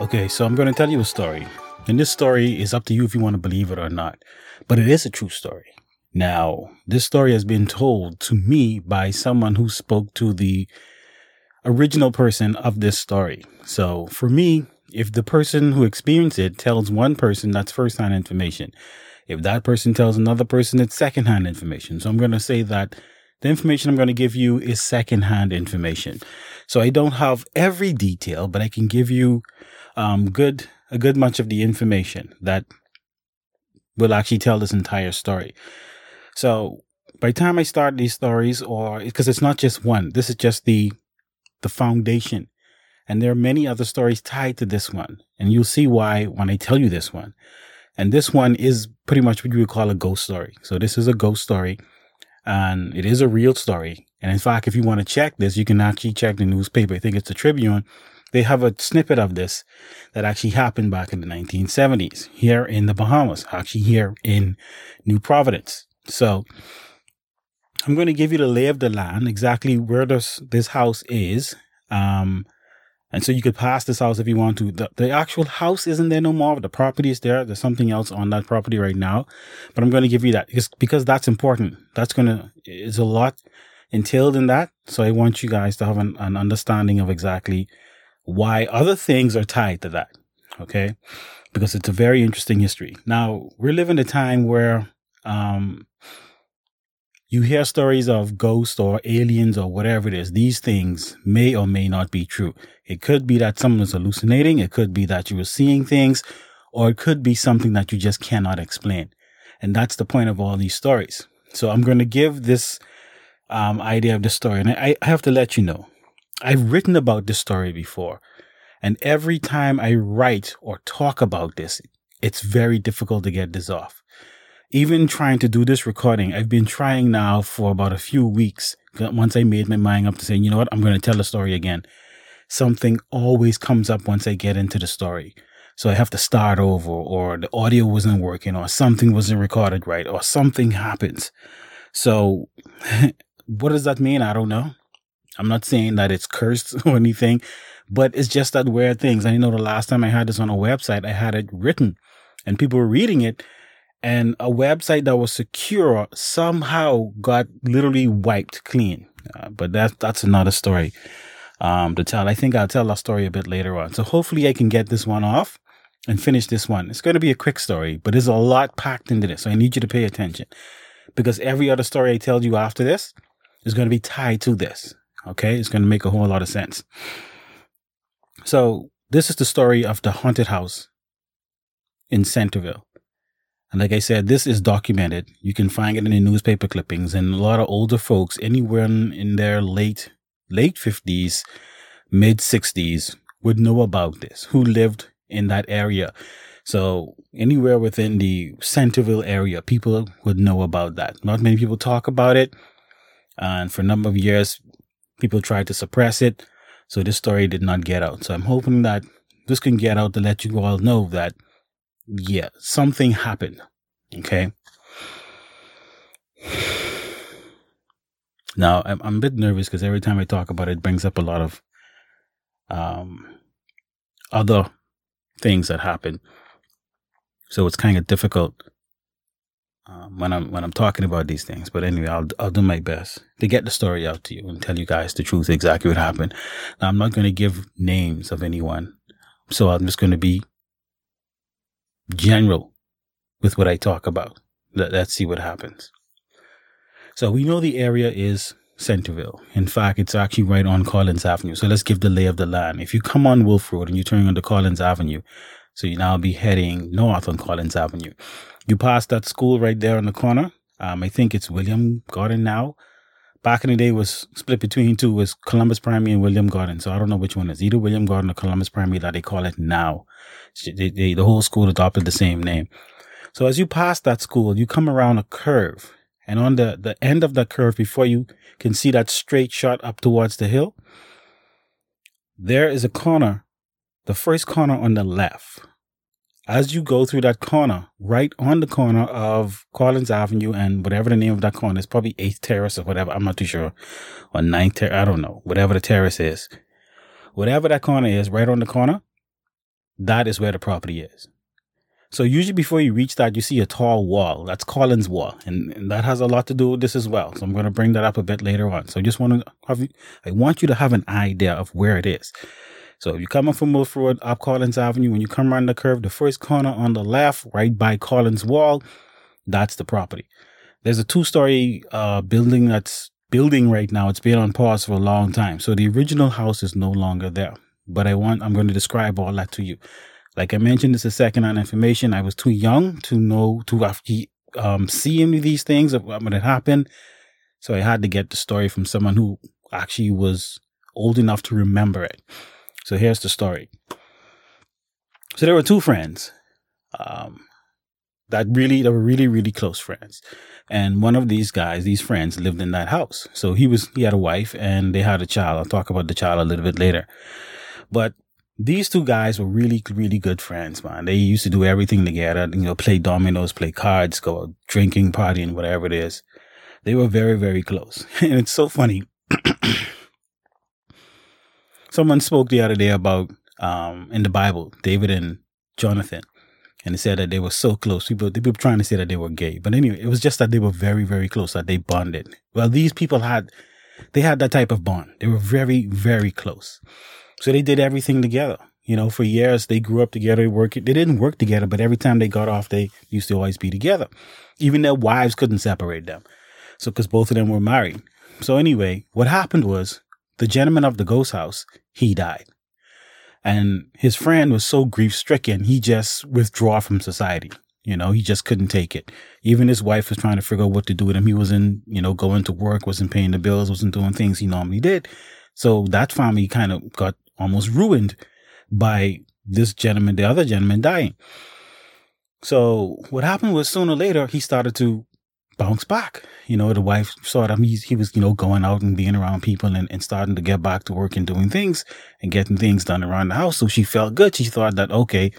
Okay, so I'm going to tell you a story. And this story is up to you if you want to believe it or not. But it is a true story. Now, this story has been told to me by someone who spoke to the original person of this story. So for me, if the person who experienced it tells one person, that's first-hand information. If that person tells another person, it's second-hand information. So I'm going to say that the information I'm going to give you is secondhand information. So I don't have every detail, but I can give you a good much of the information that will actually tell this entire story. So by the time I start these stories, or because it's not just one, this is just the foundation. And there are many other stories tied to this one. And you'll see why when I tell you this one. And this one is pretty much what you would call a ghost story. So this is a ghost story. And it is a real story. And in fact, if you want to check this, you can actually check the newspaper. I think it's the Tribune. They have a snippet of this that actually happened back in the 1970s here in the Bahamas, actually here in New Providence. So I'm going to give you the lay of the land, exactly where this house is. And so you could pass this house if you want to. The actual house isn't there no more. The property is there. There's something else on that property right now. But I'm going to give you that because that's important. It's a lot entailed in that. So I want you guys to have an understanding of exactly why other things are tied to that. Okay. Because it's a very interesting history. Now, we're living a time where you hear stories of ghosts or aliens or whatever it is. These things may or may not be true. It could be that someone is hallucinating. It could be that you were seeing things, or it could be something that you just cannot explain. And that's the point of all these stories. So I'm going to give this idea of the story. And I have to let you know, I've written about this story before. And every time I write or talk about this, it's very difficult to get this off. Even trying to do this recording, I've been trying now for about a few weeks. Once I made my mind up to saying, you know what, I'm going to tell the story again. Something always comes up once I get into the story. So I have to start over, or the audio wasn't working, or something wasn't recorded right, or something happens. So what does that mean? I don't know. I'm not saying that it's cursed or anything, but it's just that weird things. I know the last time I had this on a website, I had it written and people were reading it. And a website that was secure somehow got literally wiped clean. But that's another story to tell. I think I'll tell that story a bit later on. So hopefully I can get this one off and finish this one. It's going to be a quick story, but there's a lot packed into this. So I need you to pay attention, because every other story I tell you after this is going to be tied to this. Okay? It's going to make a whole lot of sense. So this is the story of the haunted house in Centerville. And like I said, this is documented. You can find it in the newspaper clippings, and a lot of older folks, anywhere in their late 50s, mid 60s, would know about this, who lived in that area. So anywhere within the Centerville area, people would know about that. Not many people talk about it. And for a number of years, people tried to suppress it. So this story did not get out. So I'm hoping that this can get out to let you all know that, yeah, something happened. Okay. Now I'm a bit nervous because every time I talk about it, it brings up a lot of other things that happen. So it's kind of difficult when I'm talking about these things. But anyway, I'll do my best to get the story out to you and tell you guys the truth, exactly what happened. Now, I'm not going to give names of anyone, so I'm just going to be general with what I talk about. Let's see what happens. So we know the area is Centerville. In fact, it's actually right on Collins Avenue. So let's give the lay of the land. If you come on Wolf Road and you turn onto Collins Avenue, so you now be heading north on Collins Avenue. You pass that school right there on the corner. I think it's William Gordon now. Back in the day, was split between two, was Columbus Primary and William Gordon. So I don't know which one is either William Gordon or Columbus Primary that they call it now. The whole school adopted the same name. So as you pass that school, you come around a curve, and on the end of that curve, before you can see that straight shot up towards the hill, there is a corner, the first corner on the left. As you go through that corner, right on the corner of Collins Avenue and whatever the name of that corner is, probably 8th Terrace or whatever, I'm not too sure, or 9th Terrace, I don't know, whatever the terrace is. Whatever that corner is, right on the corner, that is where the property is. So usually before you reach that, you see a tall wall. That's Collins Wall. And that has a lot to do with this as well. So I'm going to bring that up a bit later on. So I want you to have an idea of where it is. So if you're coming from Wolf Road up Collins Avenue, when you come around the curve, the first corner on the left, right by Collins Wall, that's the property. There's a two-story building that's building right now. It's been on pause for a long time. So the original house is no longer there. But I'm going to describe all that to you. Like I mentioned, this is secondhand information. I was too young to know, to see any of these things, what would happen. So I had to get the story from someone who actually was old enough to remember it. So here's the story. So there were two friends that were really, really close friends. And one of these friends lived in that house. So he had a wife and they had a child. I'll talk about the child a little bit later. But these two guys were really, really good friends, man. They used to do everything together, play dominoes, play cards, go out drinking, partying, whatever it is. They were very, very close. And it's so funny. Someone spoke the other day about, in the Bible, David and Jonathan. And they said that they were so close. People were trying to say that they were gay. But anyway, it was just that they were very, very close, that they bonded. Well, these people had that type of bond. They were very, very close. So they did everything together, for years. They grew up together. They didn't work together, but every time they got off, they used to always be together. Even their wives couldn't separate them. So because both of them were married. So anyway, what happened was the gentleman of the ghost house, he died. And his friend was so grief stricken. He just withdrew from society. He just couldn't take it. Even his wife was trying to figure out what to do with him. He wasn't, going to work, wasn't paying the bills, wasn't doing things he normally did. So that family kind of got almost ruined by this gentleman, the other gentleman dying. So what happened was sooner or later, he started to bounce back. The wife saw him. He was, going out and being around people and starting to get back to work and doing things and getting things done around the house. So she felt good. She thought that, okay,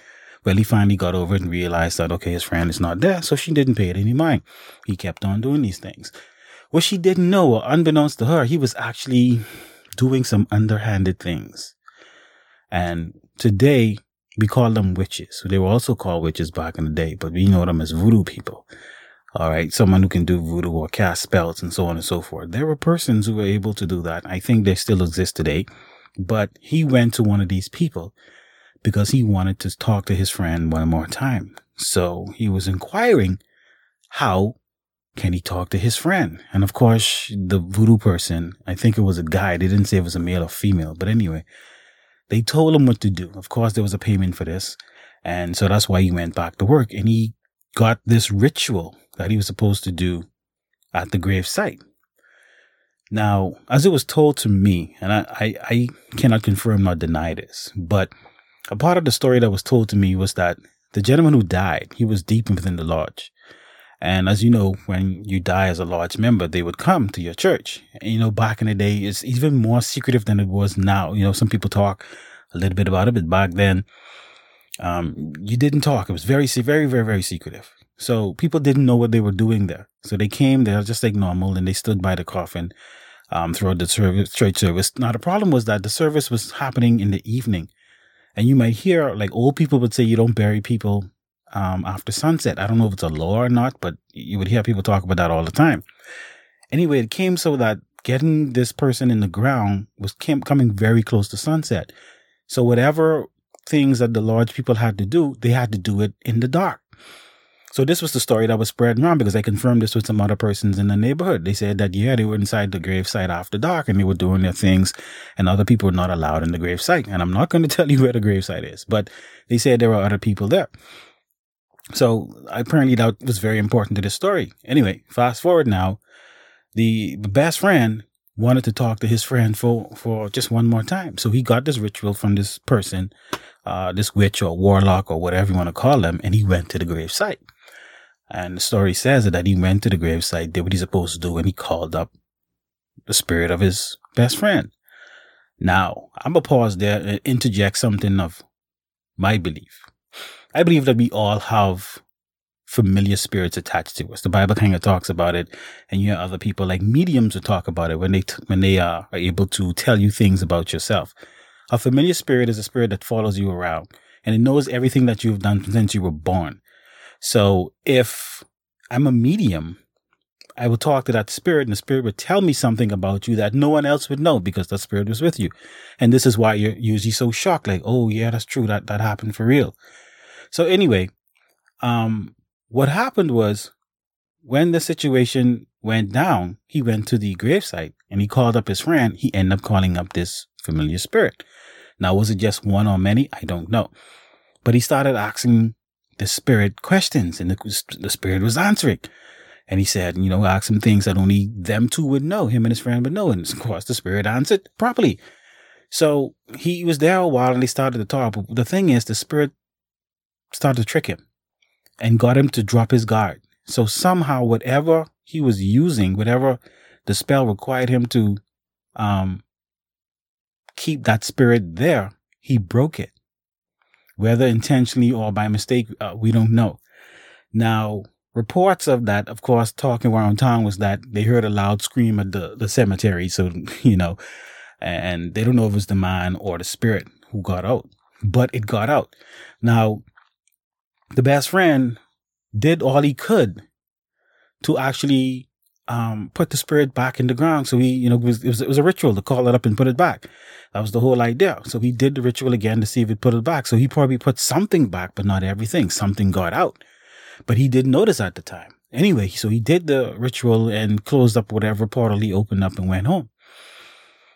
well, he finally got over it and realized that, okay, his friend is not there. So she didn't pay it any mind. He kept on doing these things. What she didn't know, or unbeknownst to her, he was actually doing some underhanded things. And today, we call them witches. They were also called witches back in the day, but we know them as voodoo people. All right, someone who can do voodoo or cast spells and so on and so forth. There were persons who were able to do that. I think they still exist today. But he went to one of these people because he wanted to talk to his friend one more time. So he was inquiring, how can he talk to his friend? And of course, the voodoo person, I think it was a guy. They didn't say it was a male or female, but anyway, they told him what to do. Of course, there was a payment for this. And so that's why he went back to work. And he got this ritual that he was supposed to do at the gravesite. Now, as it was told to me, and I cannot confirm nor deny this, but a part of the story that was told to me was that the gentleman who died, he was deep within the lodge. And as you know, when you die as a lodge member, they would come to your church. And, back in the day, it's even more secretive than it was now. Some people talk a little bit about it, but back then, you didn't talk. It was very, very, very, very secretive. So people didn't know what they were doing there. So they came there just like normal, and they stood by the coffin throughout the church service. Now, the problem was that the service was happening in the evening. And you might hear, like, old people would say, you don't bury people after sunset. I don't know if it's a law or not, but you would hear people talk about that all the time. Anyway, it came so that getting this person in the ground was coming very close to sunset. So whatever things that the lodge people had to do, they had to do it in the dark. So this was the story that was spread around, because I confirmed this with some other persons in the neighborhood. They said that, yeah, they were inside the gravesite after dark and they were doing their things, and other people were not allowed in the gravesite. And I'm not going to tell you where the gravesite is, but they said there were other people there. So apparently that was very important to this story. Anyway, fast forward now, the best friend wanted to talk to his friend for just one more time. So he got this ritual from this person, this witch or warlock or whatever you want to call them, and he went to the gravesite. And the story says that he went to the gravesite, did what he's supposed to do, and he called up the spirit of his best friend. Now, I'm going to pause there and interject something of my belief. I believe that we all have familiar spirits attached to us. The Bible kind of talks about it, and you hear other people like mediums who talk about it when they are able to tell you things about yourself. A familiar spirit is a spirit that follows you around. and it knows everything that you've done since you were born. So if I'm a medium, I would talk to that spirit, and the spirit would tell me something about you that no one else would know because that spirit was with you. And this is why you're usually so shocked, like, oh, yeah, that's true. That happened for real. So anyway, what happened was when the situation went down, he went to the gravesite and he called up his friend. He ended up calling up this familiar spirit. Now, was it just one or many? I don't know. But he started asking the spirit questions, and the spirit was answering. And he said, you know, ask him things that only them two would know, him and his friend would know. And of course, the spirit answered properly. So he was there a while and they started to talk. But the thing is, the spirit started to trick him and got him to drop his guard. So somehow, whatever he was using, whatever the spell required him to keep that spirit there, he broke it. Whether intentionally or by mistake, we don't know. Now, reports of that, of course, talking around town was that they heard a loud scream at the cemetery. So, you know, and they don't know if it was the man or the spirit who got out, but it got out. Now, the best friend did all he could to actually put the spirit back in the ground. So he, you know, it was a ritual to call it up and put it back. That was the whole idea. So he did the ritual again to see if it put it back. So he probably put something back, but not everything. Something got out. But he didn't notice at the time. Anyway, so he did the ritual and closed up whatever portal he opened up and went home.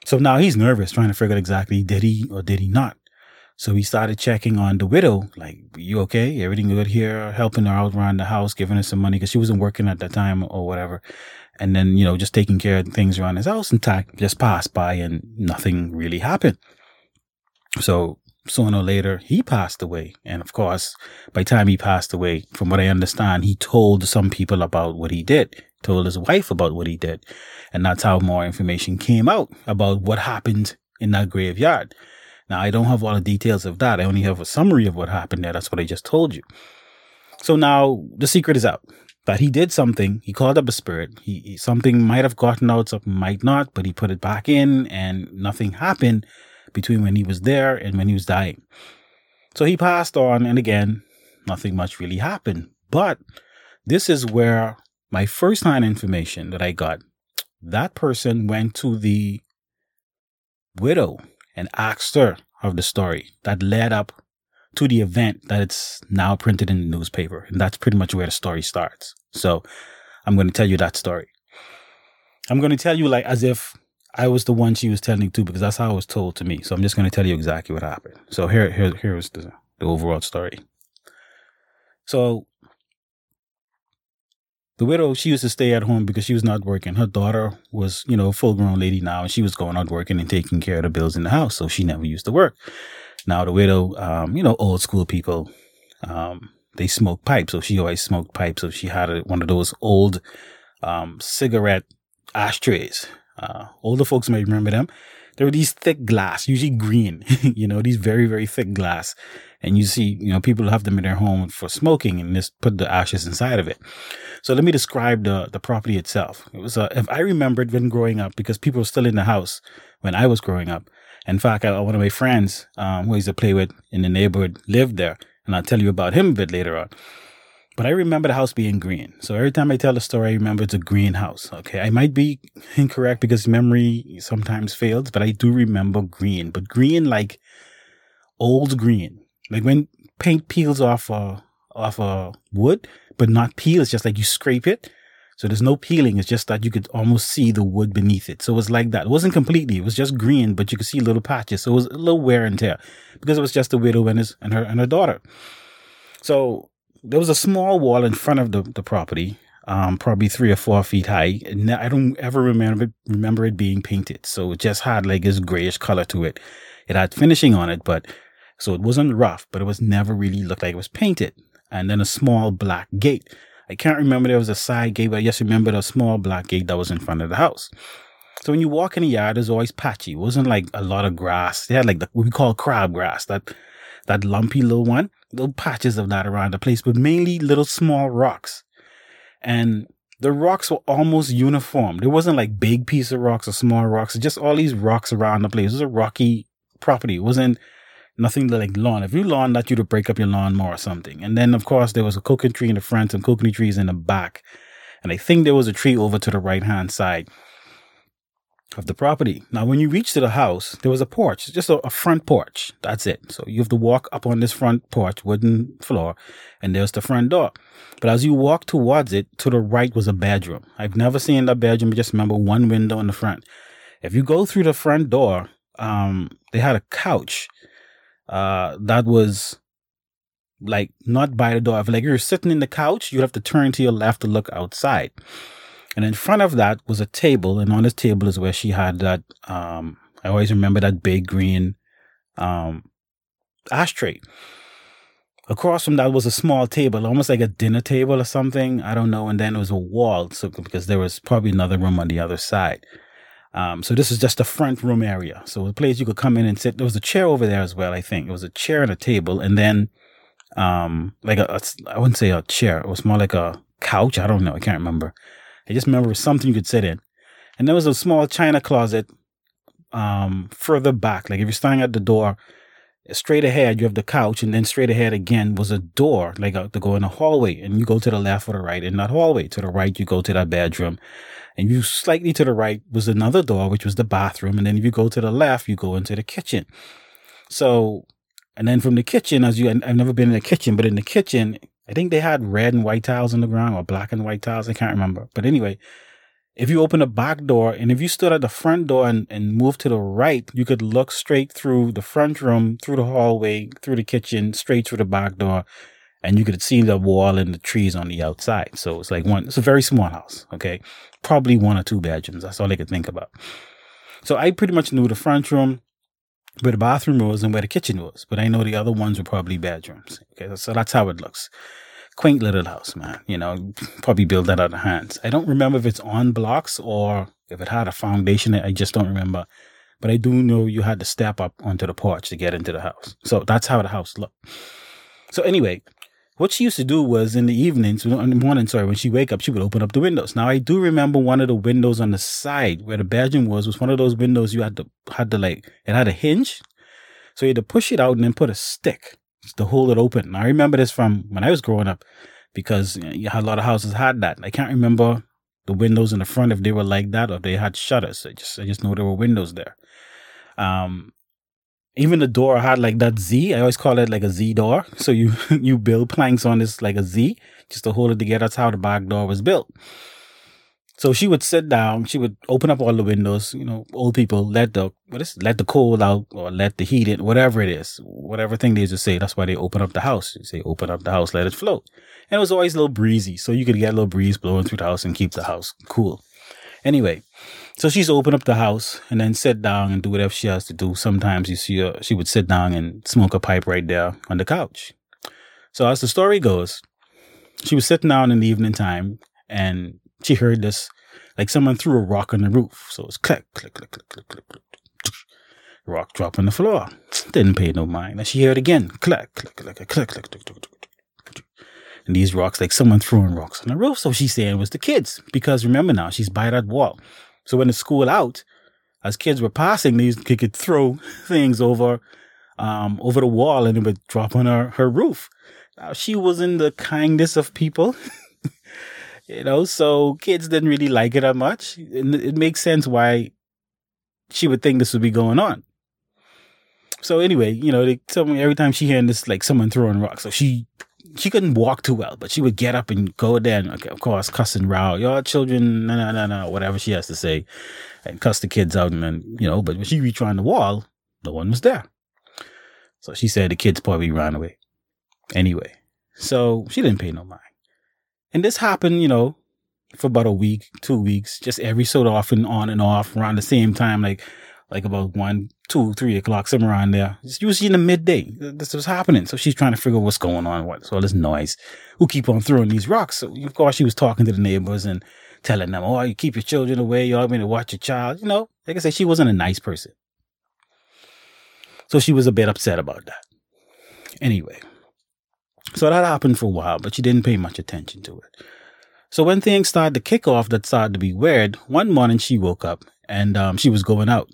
So now he's nervous, trying to figure out exactly, did he or did he not? So he started checking on the widow, like, you okay? Everything good here? Helping her out around the house, giving her some money because she wasn't working at that time or whatever. And then, you know, just taking care of things around his house, and just passed by and nothing really happened. So sooner or later, he passed away. And of course, by the time he passed away, from what I understand, he told some people about what he did, told his wife about what he did. And that's how more information came out about what happened in that graveyard. Now, I don't have all the details of that. I only have a summary of what happened there. That's what I just told you. So now the secret is out. But he did something. He called up a spirit. He something might have gotten out, something might not, but he put it back in and nothing happened between when he was there and when he was dying. So he passed on, and again, nothing much really happened. But this is where my first hand information that I got, that person went to the widow and asked her of the story that led up to the event that it's now printed in the newspaper. And that's pretty much where the story starts. So I'm going to tell you that story. I'm going to tell you like as if I was the one she was telling to, because that's how it was told to me. So I'm just going to tell you exactly what happened. So here was the overall story. So the widow, she used to stay at home because she was not working. Her daughter was, you know, a full-grown lady now, and she was going out working and taking care of the bills in the house. So she never used to work. Now the widow, you know, old school people, they smoke pipes. So she always smoked pipes. So she had one of those old cigarette ashtrays. Older folks may remember them. There were these thick glass, usually green, you know, these very, very thick glass. And you see, you know, people have them in their home for smoking and just put the ashes inside of it. So let me describe the property itself. It was, if I remembered when growing up, because people were still in the house when I was growing up. In fact, one of my friends who I used to play with in the neighborhood lived there. And I'll tell you about him a bit later on. But I remember the house being green. So every time I tell a story, I remember it's a green house. Okay. I might be incorrect because memory sometimes fails, but I do remember green. But green, like old green. Like when paint peels off a wood, but not peel. It's just like you scrape it. So there's no peeling. It's just that you could almost see the wood beneath it. So it was like that. It wasn't completely. It was just green, but you could see little patches. So it was a little wear and tear because it was just the widow and her daughter. So there was a small wall in front of the property, probably 3 or 4 feet high. And I don't ever remember it being painted. So it just had like this grayish color to it. It had finishing on it, but so it wasn't rough, but it was never really looked like it was painted. And then a small black gate. I can't remember there was a side gate, but I just remember the small black gate that was in front of the house. So when you walk in the yard, it was always patchy. It wasn't like a lot of grass. They had like what we call crab grass, that lumpy little one. Little patches of that around the place, but mainly little small rocks. And the rocks were almost uniform. There wasn't like big piece of rocks or small rocks, just all these rocks around the place. It was a rocky property. It wasn't nothing like lawn. If you lawn, not you to break up your lawnmower or something. And then, of course, there was a coconut tree in the front and coconut trees in the back. And I think there was a tree over to the right-hand side of the property. Now, when you reach to the house, there was a porch, just a front porch. That's it. So you have to walk up on this front porch, wooden floor, and there's the front door. But as you walk towards it, to the right was a bedroom. I've never seen that bedroom. I just remember one window in the front. If you go through the front door, they had a couch that was like not by the door. If like you're sitting in the couch, you have to turn to your left to look outside. And in front of that was a table, and on this table is where she had that, I always remember that big green ashtray. Across from that was a small table, almost like a dinner table or something. I don't know. And then it was a wall, so, because there was probably another room on the other side. So this is just the front room area. So a place you could come in and sit. There was a chair over there as well, I think. It was a chair and a table, and then I wouldn't say a chair. It was more like a couch. I don't know. I can't remember. I just remember something you could sit in. And there was a small china closet further back. Like if you're standing at the door, straight ahead, you have the couch. And then straight ahead again was a door like to go in a hallway. And you go to the left or the right in that hallway. To the right, you go to that bedroom. And you slightly to the right was another door, which was the bathroom. And then if you go to the left, you go into the kitchen. So, and then from the kitchen, I've never been in the kitchen, but in the kitchen, I think they had red and white tiles on the ground or black and white tiles. I can't remember. But anyway, if you open the back door and if you stood at the front door and moved to the right, you could look straight through the front room, through the hallway, through the kitchen, straight through the back door. And you could see the wall and the trees on the outside. So it's like it's a very small house. Okay. Probably one or two bedrooms. That's all I could think about. So I pretty much knew the front room, where the bathroom was and where the kitchen was. But I know the other ones were probably bedrooms. Okay, so that's how it looks. Quaint little house, man. You know, probably built that out of hands. I don't remember if it's on blocks or if it had a foundation. I just don't remember. But I do know you had to step up onto the porch to get into the house. So that's how the house looked. So anyway, what she used to do was in the morning, when she wake up, she would open up the windows. Now, I do remember one of the windows on the side where the bedroom was one of those windows you had to it had a hinge. So you had to push it out and then put a stick to hold it open. Now, I remember this from when I was growing up because a lot of houses had that. I can't remember the windows in the front if they were like that or if they had shutters. I just know there were windows there. Even the door had like that Z. I always call it like a Z door. So you build planks on this like a Z just to hold it together. That's how the back door was built. So she would sit down. She would open up all the windows. You know, old people let the cold out or let the heat in, whatever it is, whatever thing they just say. That's why they open up the house. You say open up the house, let it float. And it was always a little breezy, so you could get a little breeze blowing through the house and keep the house cool. Anyway, so she's open up the house and then sit down and do whatever she has to do. Sometimes you see her, she would sit down and smoke a pipe right there on the couch. So as the story goes, she was sitting down in the evening time and she heard this, like someone threw a rock on the roof. So it's click, click, click, click, click, click, click. Rock drop on the floor. Didn't pay no mind. And she heard it again. Click, click, click, click, click, click, click, click, click. And these rocks, like someone throwing rocks on the roof. So she's saying it was the kids. Because remember now, she's by that wall. So when the school out, as kids were passing, they could throw things over the wall and it would drop on her roof. Now, she wasn't the kindest of people, you know, so kids didn't really like it that much. And it makes sense why she would think this would be going on. So anyway, you know, they tell me every time she heard this, like someone throwing rocks. So she couldn't walk too well, but she would get up and go there and, of course, cuss and row. Your children, no, whatever she has to say. And cuss the kids out. And then, you know, but when she reached around the wall, no one was there. So she said the kids probably ran away. Anyway, so she didn't pay no mind. And this happened, you know, for about a week, 2 weeks, just every so often, on and off, around the same time, like about 1, 2, 3 o'clock, somewhere around there. It's usually in the midday. This was happening. So she's trying to figure out what's going on. What's all this noise? Who keep on throwing these rocks? So, of course, she was talking to the neighbors and telling them, oh, you keep your children away. Y'all mean to watch your child. You know, like I said, she wasn't a nice person. So she was a bit upset about that. Anyway, so that happened for a while, but she didn't pay much attention to it. So when things started to kick off, that started to be weird. One morning she woke up and she was going out.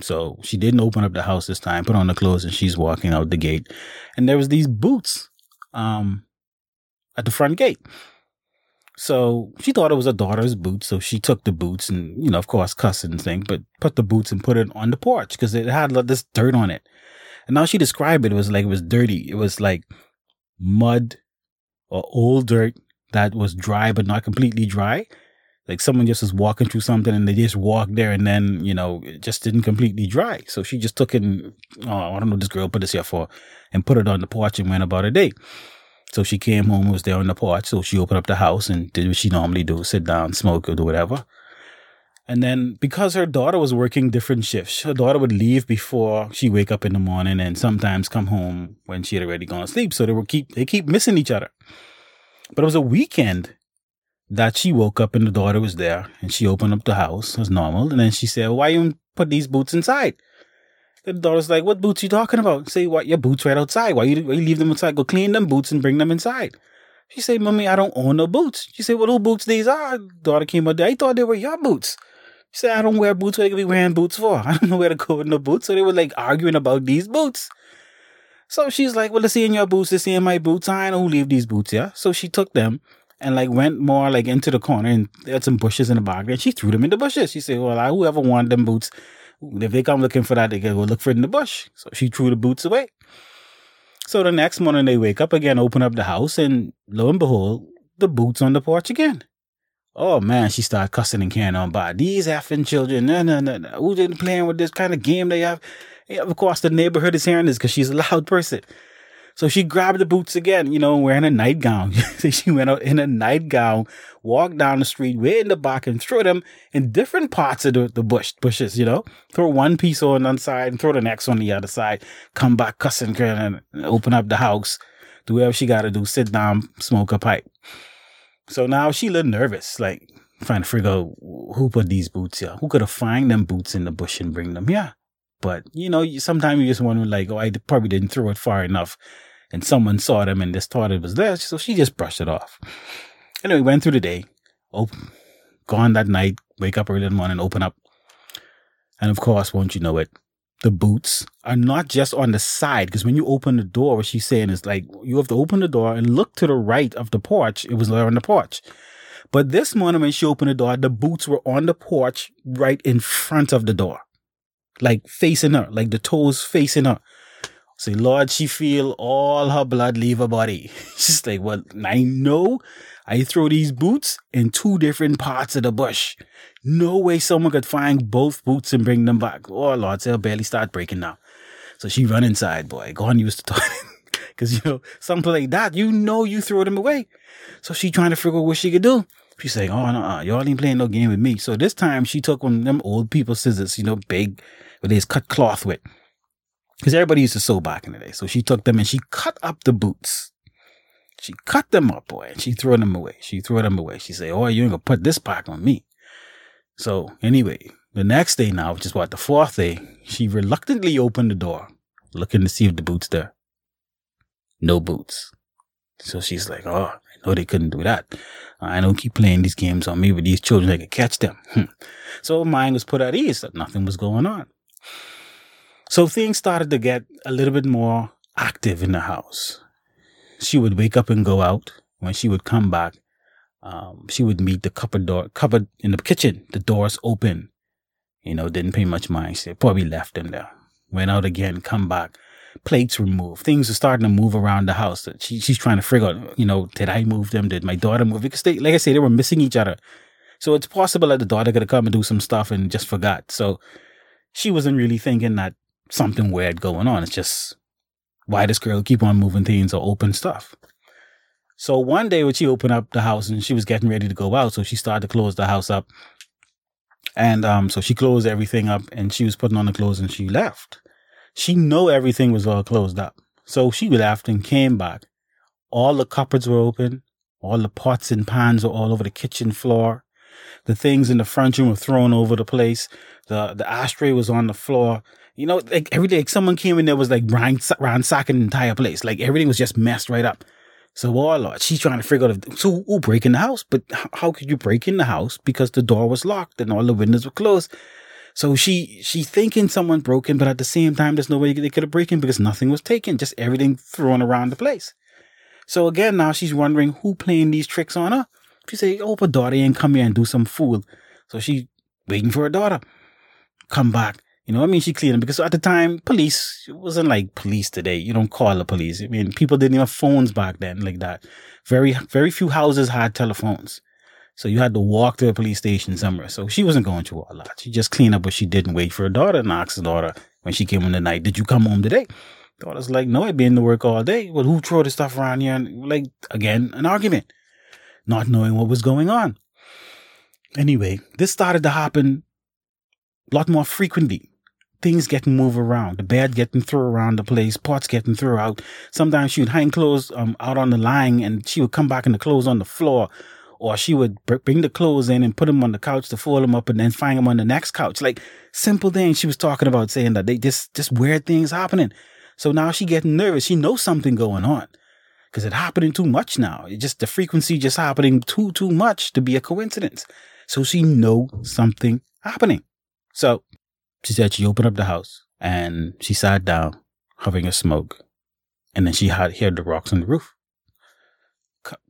So she didn't open up the house this time, put on the clothes, and she's walking out the gate. And there was these boots at the front gate. So she thought it was her daughter's boots. So she took the boots and, you know, of course, cussing and thing, but put the boots and put it on the porch because it had like this dirt on it. And now she described it. It was like it was dirty. It was like mud or old dirt that was dry, but not completely dry. Like someone just was walking through something and they just walked there and then, you know, it just didn't completely dry. So she just took it and, oh, I don't know, this girl put this here for, and put it on the porch and went about her day. So she came home, was there on the porch. So she opened up the house and did what she normally do, sit down, smoke or do whatever. And then because her daughter was working different shifts, her daughter would leave before she wake up in the morning and sometimes come home when she had already gone to sleep. So they keep missing each other. But it was a weekend that she woke up and the daughter was there and she opened up the house as normal. And then she said, why you put these boots inside? The daughter's like, what boots you talking about? Say, what, your boots right outside. Why you leave them outside? Go clean them boots and bring them inside. She said, Mommy, I don't own no boots. She said, well, who boots these are? Daughter came out there. I thought they were your boots. She said, I don't wear boots. What are you going to be wearing boots for? I don't know where to go with no boots. So they were like arguing about these boots. So she's like, well, they're seeing your boots. They're seeing my boots. I don't know who leave these boots here. So she took them and like went more like into the corner and there had some bushes in the back and she threw them in the bushes. She said, well, whoever wanted them boots, if they come looking for that, they can go look for it in the bush. So she threw the boots away. So the next morning they wake up again, open up the house, and lo and behold, the boots on the porch again. Oh man, she started cussing and carrying on by. These effing children, no. Who didn't play with this kind of game they have? Yeah, of course the neighborhood is hearing this because she's a loud person. So she grabbed the boots again, you know, wearing a nightgown. So she went out in a nightgown, walked down the street, way in the back, and threw them in different parts of the bushes, you know. Throw one piece on one side and throw the next on the other side. Come back cussing, and open up the house. Do whatever she got to do. Sit down, smoke a pipe. So now she a little nervous, like trying to figure out who put these boots here. Who could have find them boots in the bush and bring them here? But, you know, sometimes you just wonder, like, oh, I probably didn't throw it far enough. And someone saw them and just thought it was there. So she just brushed it off. Anyway, went through the day. Gone that night. Wake up early in the morning, open up. And of course, won't you know it, the boots are not just on the side. Because when you open the door, what she's saying is like, you have to open the door and look to the right of the porch. It was there on the porch. But this morning when she opened the door, the boots were on the porch right in front of the door. Like facing her, like the toes facing her. Say, Lord, she feel all her blood leave her body. She's like, well, I know I throw these boots in two different parts of the bush. No way someone could find both boots and bring them back. Oh, Lord, so her barely start breaking now. So she run inside, boy. Go on, use the toilet. Because, you know, something like that, you know you throw them away. So she trying to figure out what she could do. She's like, oh, no, y'all ain't playing no game with me. So this time she took one of them old people scissors, you know, big, where they just cut cloth with. Because everybody used to sew back in the day. So she took them and she cut up the boots. She cut them up, boy, and she threw them away. She said, oh, you ain't going to put this back on me. So anyway, the next day now, which is what, the fourth day, she reluctantly opened the door, looking to see if the boots there. No boots. So she's like, oh, I know they couldn't do that. I don't keep playing these games on me with these children. I can catch them. So mine was put at ease that nothing was going on. So things started to get a little bit more active in the house. She would wake up and go out. When she would come back, she would meet the cupboard in the kitchen. The doors open. You know, didn't pay much mind. She probably left them there. Went out again, come back. Plates removed. Things are starting to move around the house. She's trying to figure out, you know, did I move them? Did my daughter move? Because they, like I say, they were missing each other. So it's possible that the daughter could have come and do some stuff and just forgot. So she wasn't really thinking that something weird going on. It's just, why does girl keep on moving things or open stuff? So one day when she opened up the house and she was getting ready to go out, so she started to close the house up. And so she closed everything up and she was putting on the clothes and she left. She knew everything was all closed up. So she left and came back. All the cupboards were open. All the pots and pans were all over the kitchen floor. The things in the front room were thrown over the place. The ashtray was on the floor. You know, like every day, like someone came in there was like ransacking the entire place. Like everything was just messed right up. So, oh Lord, she's trying to figure out who break in the house. But how could you break in the house? Because the door was locked and all the windows were closed. So she's thinking someone broke in, but at the same time, there's no way they could have broken because nothing was taken, just everything thrown around the place. So again, now she's wondering who playing these tricks on her. She say, "Oh, her daughter ain't come here and do some fool." So she waiting for her daughter come back. You know what I mean? She cleared them because at the time, police, it wasn't like police today. You don't call the police. I mean, people didn't even have phones back then like that. Very, very few houses had telephones. So you had to walk to a police station somewhere. So she wasn't going through all that. She just cleaned up, but she didn't wait for her daughter and asked her daughter when she came in the night, "Did you come home today?" Daughter's like, "No, I've been to work all day." "Well, who threw the stuff around here?" And like, again, an argument, not knowing what was going on. Anyway, this started to happen a lot more frequently. Things getting moved around, the bed getting thrown around the place, pots getting thrown out. Sometimes she would hang clothes out on the line, and she would come back and the clothes on the floor, or she would bring the clothes in and put them on the couch to fold them up and then find them on the next couch. Like simple things she was talking about, saying that they just weird things happening. So now she getting nervous. She knows something going on because it's happening too much now. It just the frequency just happening too much to be a coincidence. So she knows something happening. So she said she opened up the house and she sat down having a smoke, and then she heard the rocks on the roof. Cut,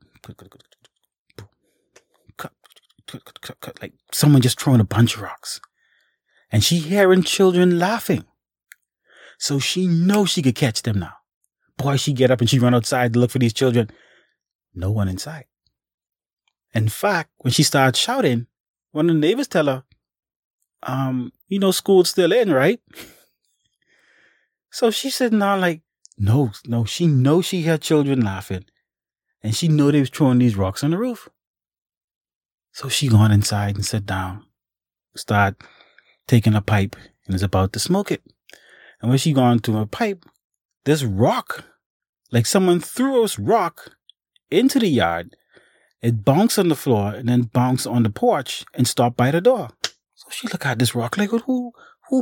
like someone just throwing a bunch of rocks, and she hearing children laughing. So she knows she could catch them now. Boy, she get up and she run outside to look for these children. No one inside. In fact, when she started shouting, one of the neighbors tell her, "You know, school's still in, right?" So she said, "No," like, no. She knows she had children laughing, and she know they was throwing these rocks on the roof. So she gone inside and sat down, start taking a pipe, and is about to smoke it. And when she gone to her pipe, this rock, like someone threw this rock into the yard. It bounced on the floor and then bounced on the porch and stopped by the door. So she look at this rock like, who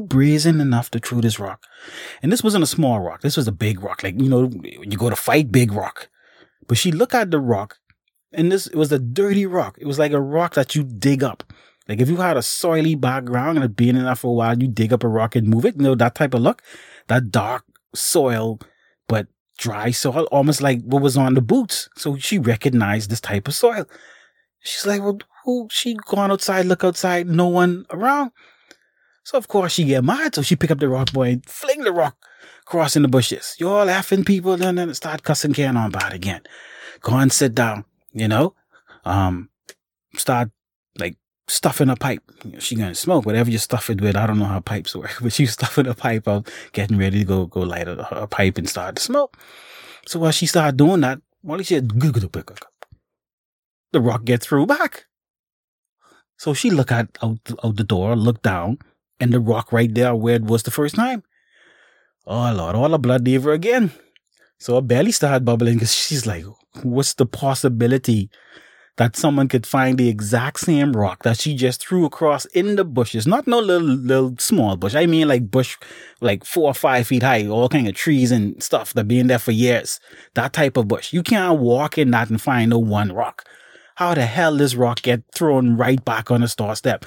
brazen enough to throw this rock? And this wasn't a small rock. This was a big rock. Like, you know, you go to fight big rock. But she look at the rock. And it was a dirty rock. It was like a rock that you dig up. Like if you had a soily background and it been in that for a while, you dig up a rock and move it. You know, that type of look, that dark soil, but dry soil, almost like what was on the boots. So she recognized this type of soil. She's like, well, she gone outside, look outside, no one around. So of course she get mad. So she pick up the rock, boy, and fling the rock crossing the bushes. You're all laughing people. And then start cussing can on about again. Go and sit down. You know, start like stuffing a pipe. You know, she gonna smoke whatever you stuff it with. I don't know how pipes work, but she's stuffing a pipe out, getting ready to go light her pipe and start to smoke. So while she started doing that, Molly said, the rock gets through back. So she look out the door, look down, and the rock right there where it was the first time. Oh Lord, all the blood leave her again. So her belly started bubbling because she's like, what's the possibility that someone could find the exact same rock that she just threw across in the bushes? Not no little small bush. I mean like bush, like 4 or 5 feet high, all kind of trees and stuff that been there for years. That type of bush. You can't walk in that and find no one rock. How the hell this rock get thrown right back on the store step?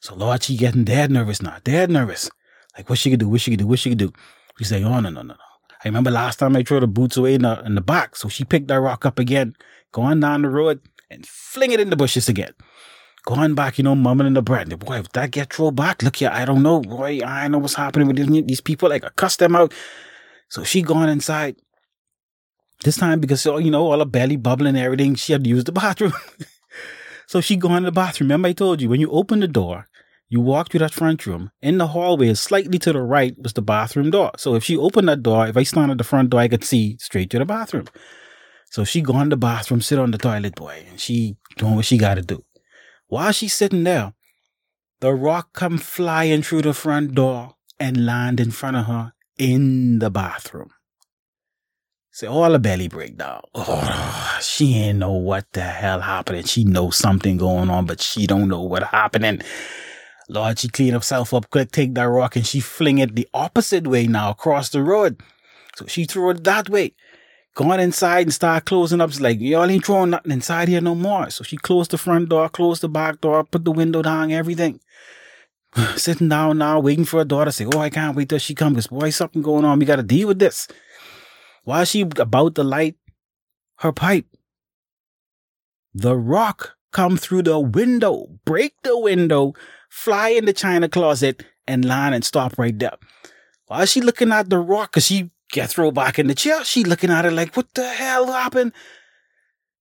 So Lord, she getting dead nervous now. Dead nervous. Like what she could do. She say, oh, no. I remember last time I threw the boots away in the back. So she picked that rock up again, going down the road and fling it in the bushes again. Going back, you know, mumming in the bread. Boy, if that get thrown back, look here, I don't know. Boy, I know what's happening with these people. Like, I cuss them out. So she gone inside. This time, because, you know, all her belly bubbling and everything, she had to use the bathroom. So she gone to the bathroom. Remember I told you, when you open the door, you walk through that front room. In the hallway, slightly to the right, was the bathroom door. So if she opened that door, if I stand at the front door, I could see straight to the bathroom. So she gone to the bathroom, sit on the toilet, boy, and she doing what she got to do. While she's sitting there, the rock come flying through the front door and land in front of her in the bathroom. So all the belly break down. Oh, she ain't know what the hell happening. She knows something going on, but she don't know what happening. Lord, she cleaned herself up quick, take that rock, and she fling it the opposite way now, across the road. So she threw it that way. Gone inside and start closing up. It's like, y'all ain't throwing nothing inside here no more. So she closed the front door, closed the back door, put the window down, everything. sitting down now, waiting for her daughter, say, oh, I can't wait till she comes, because boy, something going on. We got to deal with this. While she about to light her pipe, the rock come through the window, break the window, fly in the china closet, and land and stop right there. While she looking at the rock, because she get thrown back in the chair, she looking at it like, what the hell happened?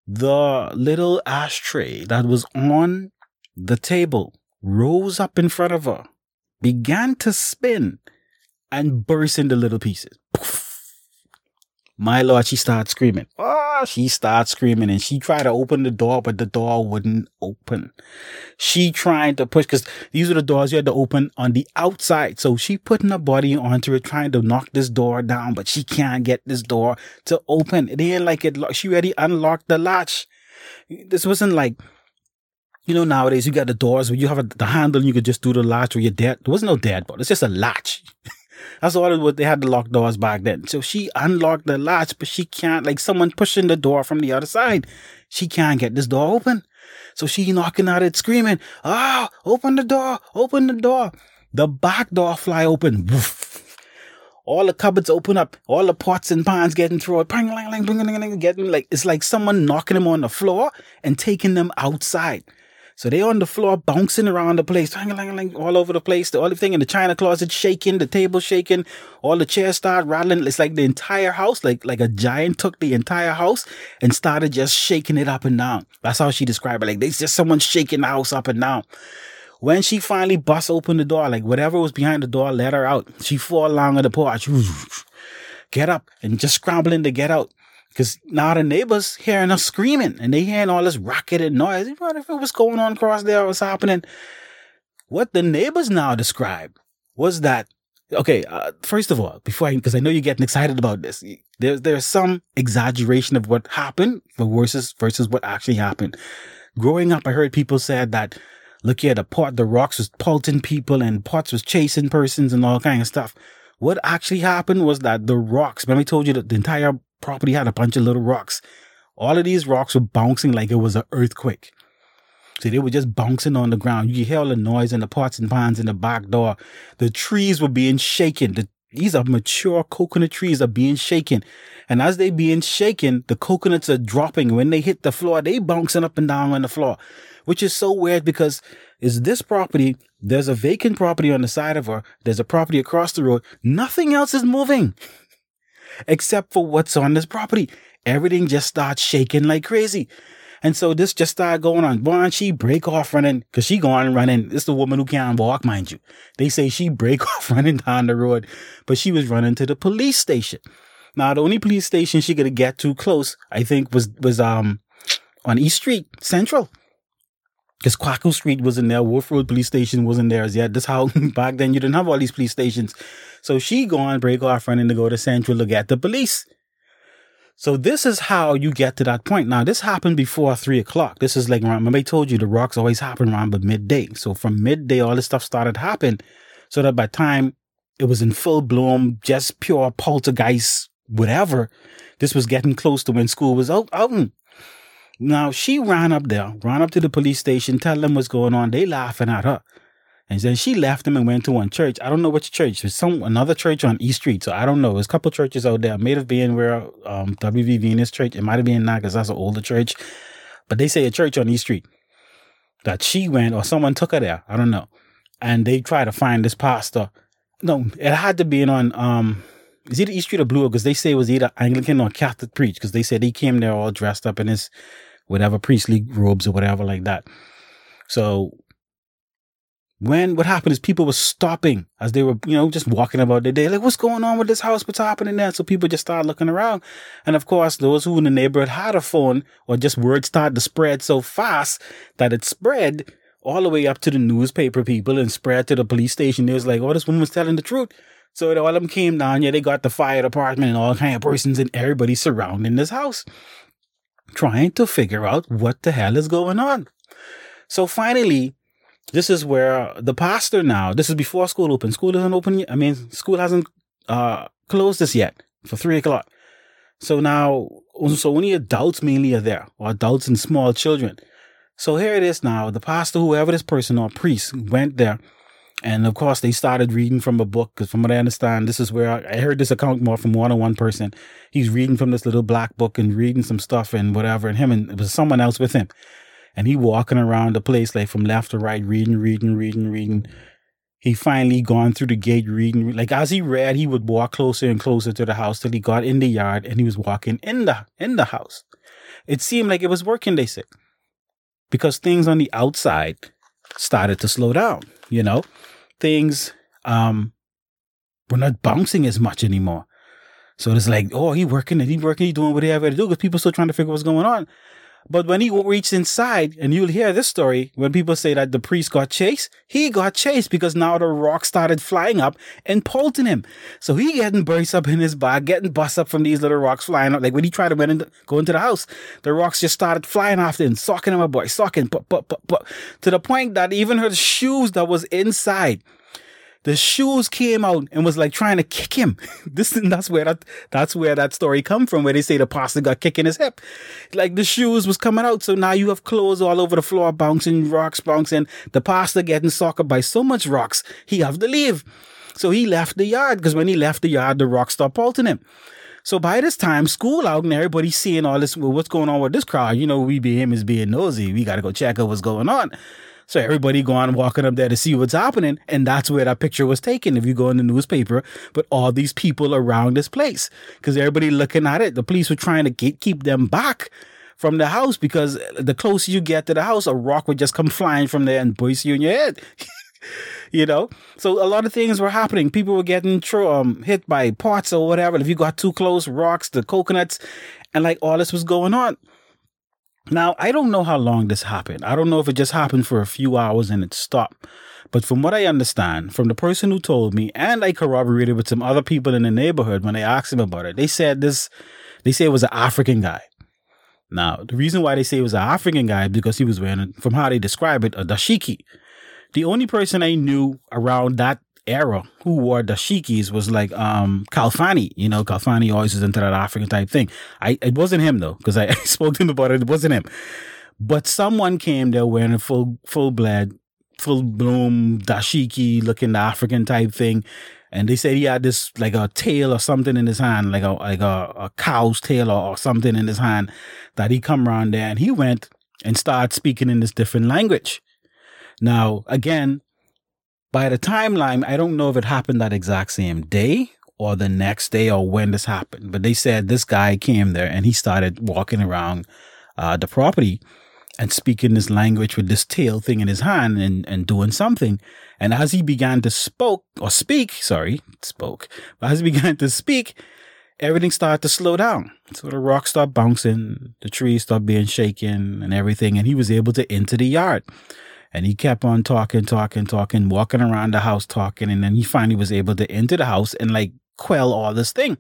The little ashtray that was on the table rose up in front of her, began to spin, and burst into little pieces. Poof. My Lord, she started screaming. Oh, she started screaming, and she tried to open the door, but the door wouldn't open. She trying to push, because these are the doors you had to open on the outside. So she putting her body onto it, trying to knock this door down, but she can't get this door to open. It ain't like it. She already unlocked the latch. This wasn't like, you know, nowadays you got the doors where you have the handle and you could just do the latch or your dad. There was no dad, but it's just a latch. That's all it was. They had the locked doors back then. So she unlocked the latch, but she can't, like someone pushing the door from the other side. She can't get this door open. So she knocking at it, screaming, ah, oh, open the door, open the door. The back door fly open. Woof. All the cupboards open up. All the pots and pans getting thrown. Getting like, it's like someone knocking them on the floor and taking them outside. So they on the floor bouncing around the place, all over the place. The only thing in the china closet shaking, the table shaking, all the chairs start rattling. It's like the entire house, like a giant took the entire house and started just shaking it up and down. That's how she described it. Like there's just someone shaking the house up and down. When she finally busts open the door, like whatever was behind the door let her out. She fall along on the porch, get up and just scrambling to get out. Because now the neighbors hearing us screaming and they hearing all this rocketed noise. You know, what's going on across there? What's happening? What the neighbors now described was that, okay, first of all, because I know you're getting excited about this, there's some exaggeration of what happened versus what actually happened. Growing up, I heard people said that, look here, the rocks was pelting people and pots was chasing persons and all kind of stuff. What actually happened was that the rocks, remember I told you that the entire property had a bunch of little rocks. All of these rocks were bouncing like it was an earthquake. So they were just bouncing on the ground. You hear all the noise and the pots and pans in the back door. The trees were being shaken. These are mature coconut trees are being shaken. And as they being shaken, the coconuts are dropping. When they hit the floor, they bouncing up and down on the floor, which is so weird because it's this property. There's a vacant property on the side of her. There's a property across the road. Nothing else is moving except for what's on this property. Everything just starts shaking like crazy. And so this just started going on. Boy, and she break off running because she gone running. It's the woman who can't walk, mind you. They say she break off running down the road, but she was running to the police station. Now, the only police station she could get too close, I think, was on East Street, Central. Because Quacko Street wasn't there. Wolf Road police station wasn't there as yet. That's how back then you didn't have all these police stations. So she gone, break off running to go to Central to get the police. So this is how you get to that point. Now, this happened before 3:00. This is like, remember I told you the rocks always happen around but midday. So from midday, all this stuff started happening. So that by the time it was in full bloom, just pure poltergeist, whatever, this was getting close to when school was out. Now, she ran up to the police station, tell them what's going on. They laughing at her. And then she left them and went to one church. I don't know which church. There's another church on East Street. So I don't know. There's a couple churches out there. It may have been where W.V. Venus Church. It might have been not because that's an older church. But they say a church on East Street that she went or someone took her there. I don't know. And they try to find this pastor. No, it had to be on... It's either East Street or Blue Hill because they say it was either Anglican or Catholic preach because they said he came there all dressed up in his... whatever priestly robes or whatever like that. So what happened is people were stopping as they were, you know, just walking about their day. Like, what's going on with this house? What's happening there? So people just started looking around. And of course, those who in the neighborhood had a phone or just word started to spread so fast that it spread all the way up to the newspaper people and spread to the police station. They was like, oh, this woman was telling the truth. So all of them came down. Yeah, they got the fire department and all kind of persons and everybody surrounding this house, trying to figure out what the hell is going on. So finally, this is where the pastor now, this is before school open. School isn't open yet. I mean, school hasn't closed this yet for 3:00. So now, only adults mainly are there, or adults and small children. So here it is now, the pastor, whoever this person or priest went there And of course, they started reading from a book, because from what I understand, this is where I heard this account more from one-on-one person. He's reading from this little black book and reading some stuff and whatever. And him and it was someone else with him. And he walking around the place, like from left to right, reading. He finally gone through the gate reading. Like as he read, he would walk closer and closer to the house till he got in the yard and he was walking in the house. It seemed like it was working, they said, because things on the outside started to slow down, you know. Things were not bouncing as much anymore. So it's like, oh, he working, he doing what he had to do, because people still trying to figure what's going on. But when he reached inside, and you'll hear this story, when people say that the priest got chased, he got chased because now the rock started flying up and pelting him. So he getting burst up in his bag, getting bust up from these little rocks flying up. Like when he tried to go into the house, the rocks just started flying after him, socking him, to the point that even her shoes that was inside, the shoes came out and was like trying to kick him. That's where that story come from, where they say the pastor got kicked in his hip. Like the shoes was coming out. So now you have clothes all over the floor, bouncing, rocks bouncing. The pastor getting socked by so much rocks, he have to leave. So he left the yard, because when he left the yard, the rocks stopped pelting him. So by this time, school out and everybody's seeing all this, well, what's going on with this crowd? You know, is being nosy. We got to go check out what's going on. So everybody going walking up there to see what's happening. And that's where that picture was taken, if you go in the newspaper, but all these people around this place, because everybody looking at it. The police were trying to keep them back from the house, because the closer you get to the house, a rock would just come flying from there and bust you in your head. You know, so a lot of things were happening. People were getting hit by pots or whatever. If you got too close, rocks, the coconuts, and like all this was going on. Now, I don't know how long this happened. I don't know if it just happened for a few hours and it stopped. But from what I understand, from the person who told me, and I corroborated with some other people in the neighborhood when I asked them about it, they say it was an African guy. Now, the reason why they say it was an African guy is because he was wearing, from how they describe it, a dashiki. The only person I knew around that era who wore dashikis was like Kalfani. You know, Kalfani always is into that African type thing. It wasn't him though, because I spoke to him about it. It wasn't him. But someone came there wearing a full bloom dashiki looking African type thing. And they said he had this like a tail or something in his hand, like a cow's tail or something in his hand, that he come around there and he went and started speaking in this different language. Now, again, by the timeline, I don't know if it happened that exact same day or the next day or when this happened, but they said this guy came there and he started walking around the property and speaking this language with this tail thing in his hand and doing something. And as he began to speak, everything started to slow down. So the rocks stopped bouncing, the trees stopped being shaken and everything, and he was able to enter the yard. And he kept on talking, walking around the house talking. And then he finally was able to enter the house and like quell all this thing.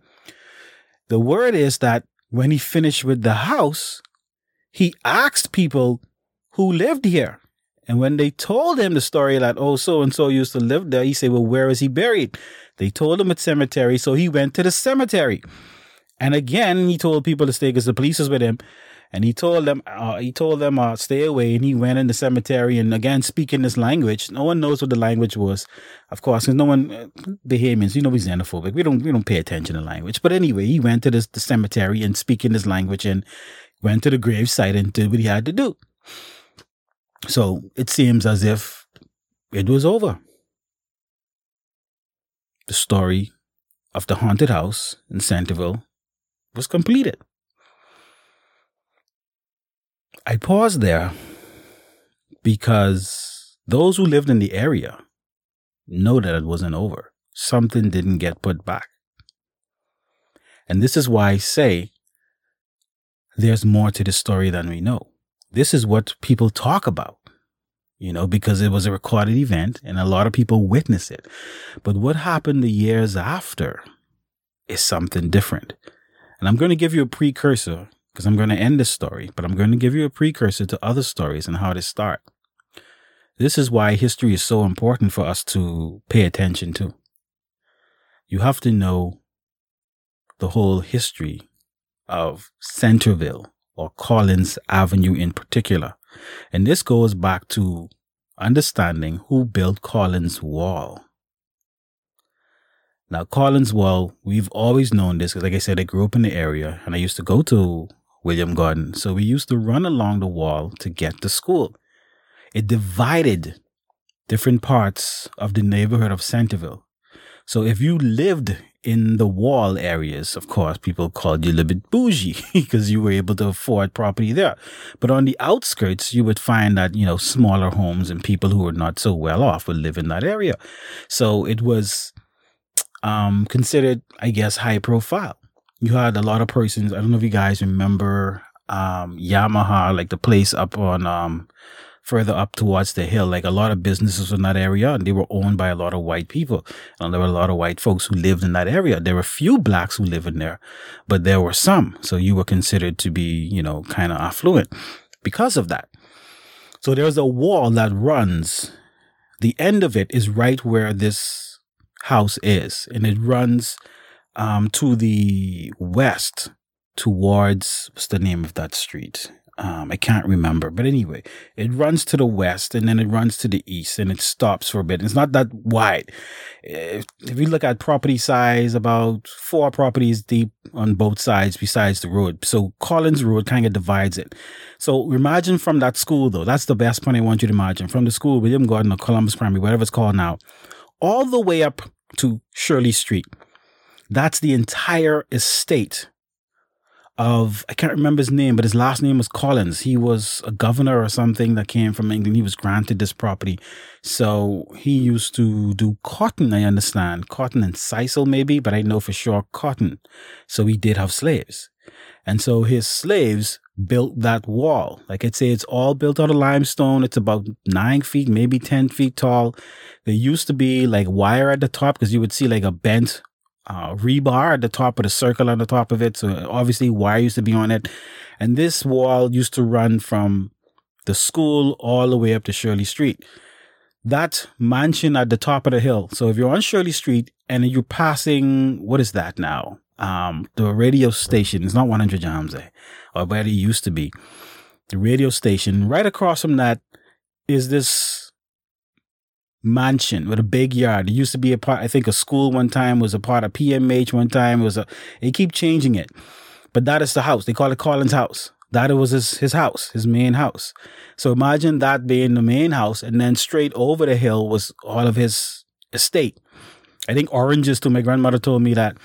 The word is that when he finished with the house, he asked people who lived here. And when they told him the story that, oh, so-and-so used to live there, he said, well, where is he buried? They told him at cemetery. So he went to the cemetery. And again, he told people to stay because the police was with him. And he told them, stay away. And he went in the cemetery and again, speaking this language. No one knows what the language was, of course, because no one, Bahamians, you know, we're xenophobic. We don't pay attention to language. But anyway, he went to the cemetery and speaking this language and went to the gravesite and did what he had to do. So it seems as if it was over. The story of the haunted house in Centerville was completed. I paused there because those who lived in the area know that it wasn't over. Something didn't get put back. And this is why I say there's more to the story than we know. This is what people talk about, you know, because it was a recorded event and a lot of people witnessed it. But what happened the years after is something different. And I'm going to give you a precursor, because I'm going to end this story, but I'm going to give you a precursor to other stories and how they start. This is why history is so important for us to pay attention to. You have to know the whole history of Centerville or Collins Avenue in particular. And this goes back to understanding who built Collins Wall. Now, Collins Wall, we've always known this because, like I said, I grew up in the area and I used to go to William Gordon. So we used to run along the wall to get to school. It divided different parts of the neighborhood of Centerville. So if you lived in the wall areas, of course, people called you a little bit bougie because you were able to afford property there. But on the outskirts, you would find that, you know, smaller homes and people who were not so well off would live in that area. So it was considered, I guess, high profile. You had a lot of persons. I don't know if you guys remember Yamaha, like the place up on further up towards the hill. Like a lot of businesses in that area, and they were owned by a lot of white people. And there were a lot of white folks who lived in that area. There were few blacks who lived in there, but there were some. So you were considered to be, you know, kind of affluent because of that. So there's a wall that runs. The end of it is right where this house is, and it runs to the west towards, what's the name of that street? I can't remember. But anyway, it runs to the west and then it runs to the east and it stops for a bit. It's not that wide. If you look at property size, about 4 properties deep on both sides besides the road. So Collins Road kind of divides it. So imagine from that school, though. That's the best point I want you to imagine. From the school, William Gordon or Columbus Primary, whatever it's called now, all the way up to Shirley Street. That's the entire estate of, I can't remember his name, but his last name was Collins. He was a governor or something that came from England. He was granted this property. So he used to do cotton, I understand. Cotton and sisal maybe, but I know for sure cotton. So he did have slaves. And so his slaves built that wall. Like I'd say, it's all built out of limestone. It's about 9 feet, maybe 10 feet tall. There used to be like wire at the top because you would see like a bent rebar at the top of the circle on the top of it. So obviously wire used to be on it. And this wall used to run from the school all the way up to Shirley Street. That mansion at the top of the hill. So if you're on Shirley Street and you're passing, what is that now? The radio station. It's not 100 Jamz, or where it used to be. The radio station. Right across from that is this mansion with a big yard. It used to be a part, I think, a school one time, was a part of PMH one time. It was a, they keep changing it. But that is the house. They call it Collins House. That was his house, his main house. So imagine that being the main house, and then straight over the hill was all of his estate. I think oranges too. My grandmother told me that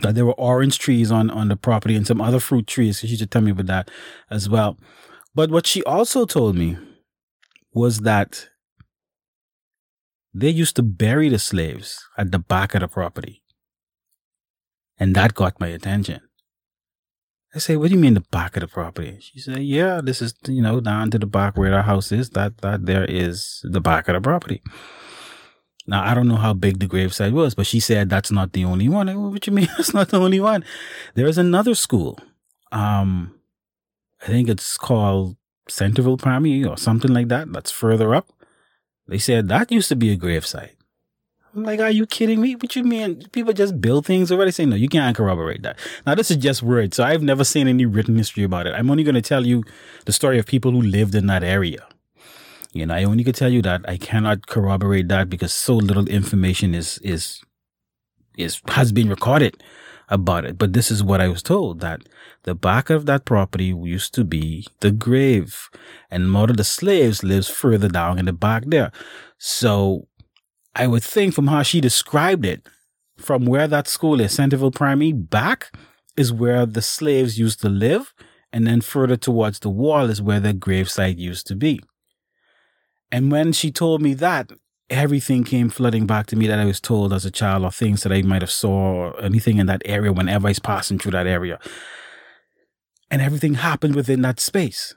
there were orange trees on the property and some other fruit trees. So she should tell me about that as well. But what she also told me was that they used to bury the slaves at the back of the property. And that got my attention. I say, what do you mean the back of the property? She said, yeah, this is, you know, down to the back where the house is. That there is the back of the property. Now, I don't know how big the gravesite was, but she said that's not the only one. I go, what do you mean that's not the only one? There is another school. I think it's called Centerville Primary or something like that. That's further up. They said that used to be a gravesite. I'm like, are you kidding me? What you mean? People just build things already? Say, no, you can't corroborate that. Now, this is just words, so I've never seen any written history about it. I'm only going to tell you the story of people who lived in that area. You know, I only could tell you that. I cannot corroborate that because so little information has been recorded about it. But this is what I was told, that the back of that property used to be the grave, and most of the slaves lives further down in the back there. So I would think from how she described it, from where that school is, Centerville Primary, back is where the slaves used to live, and then further towards the wall is where the gravesite used to be. And when she told me that, everything came flooding back to me that I was told as a child, or things that I might have saw, or anything in that area whenever I was passing through that area. And everything happened within that space,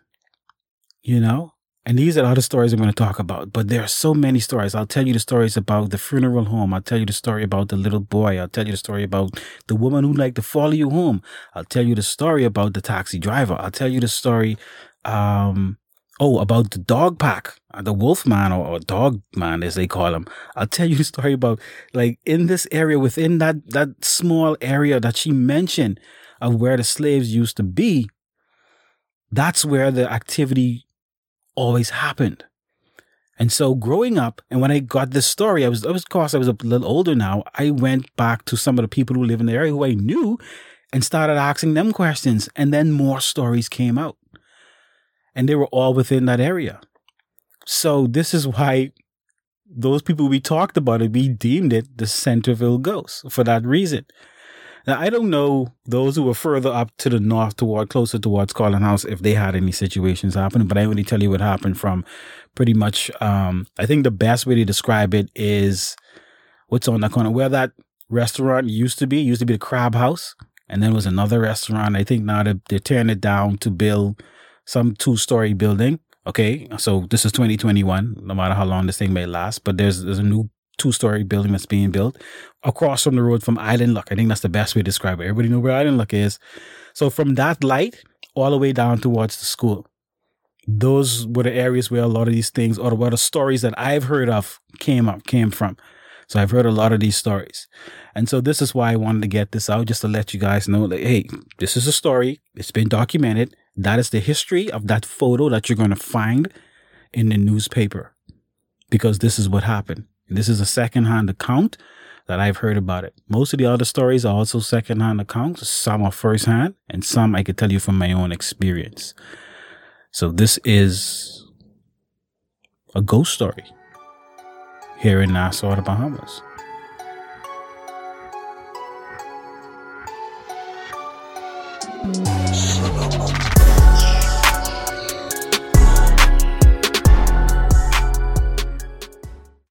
you know? And these are other stories I'm going to talk about, but there are so many stories. I'll tell you the stories about the funeral home. I'll tell you the story about the little boy. I'll tell you the story about the woman who liked to follow you home. I'll tell you the story about the taxi driver. I'll tell you the story, about the dog pack, the wolf man or dog man, as they call him. I'll tell you the story about, like, in this area, within that small area that she mentioned of where the slaves used to be, that's where the activity always happened. And so growing up, and when I got this story, I was a little older now. I went back to some of the people who live in the area who I knew and started asking them questions. And then more stories came out. And they were all within that area. So this is why those people we talked about it, we deemed it the Centerville ghost for that reason. Now, I don't know those who were further up to the north, closer towards Collins House, if they had any situations happening. But I only tell you what happened from pretty much, I think the best way to describe it is what's on that corner. Where that restaurant used to be the Crab House. And then was another restaurant. I think now they're tearing it down to build some 2-story building. Okay, so this is 2021, no matter how long this thing may last. But there's a new 2-story building that's being built across from the road from Island Luck. I think that's the best way to describe it. Everybody know where Island Luck is. So from that light all the way down towards the school, those were the areas where a lot of these things, or where the stories that I've heard of came from. So I've heard a lot of these stories. And so this is why I wanted to get this out, just to let you guys know, like, hey, this is a story. It's been documented. That is the history of that photo that you're going to find in the newspaper, because this is what happened. And this is a secondhand account that I've heard about it. Most of the other stories are also secondhand accounts. Some are firsthand, and some I could tell you from my own experience. So this is a ghost story here in Nassau, the Bahamas.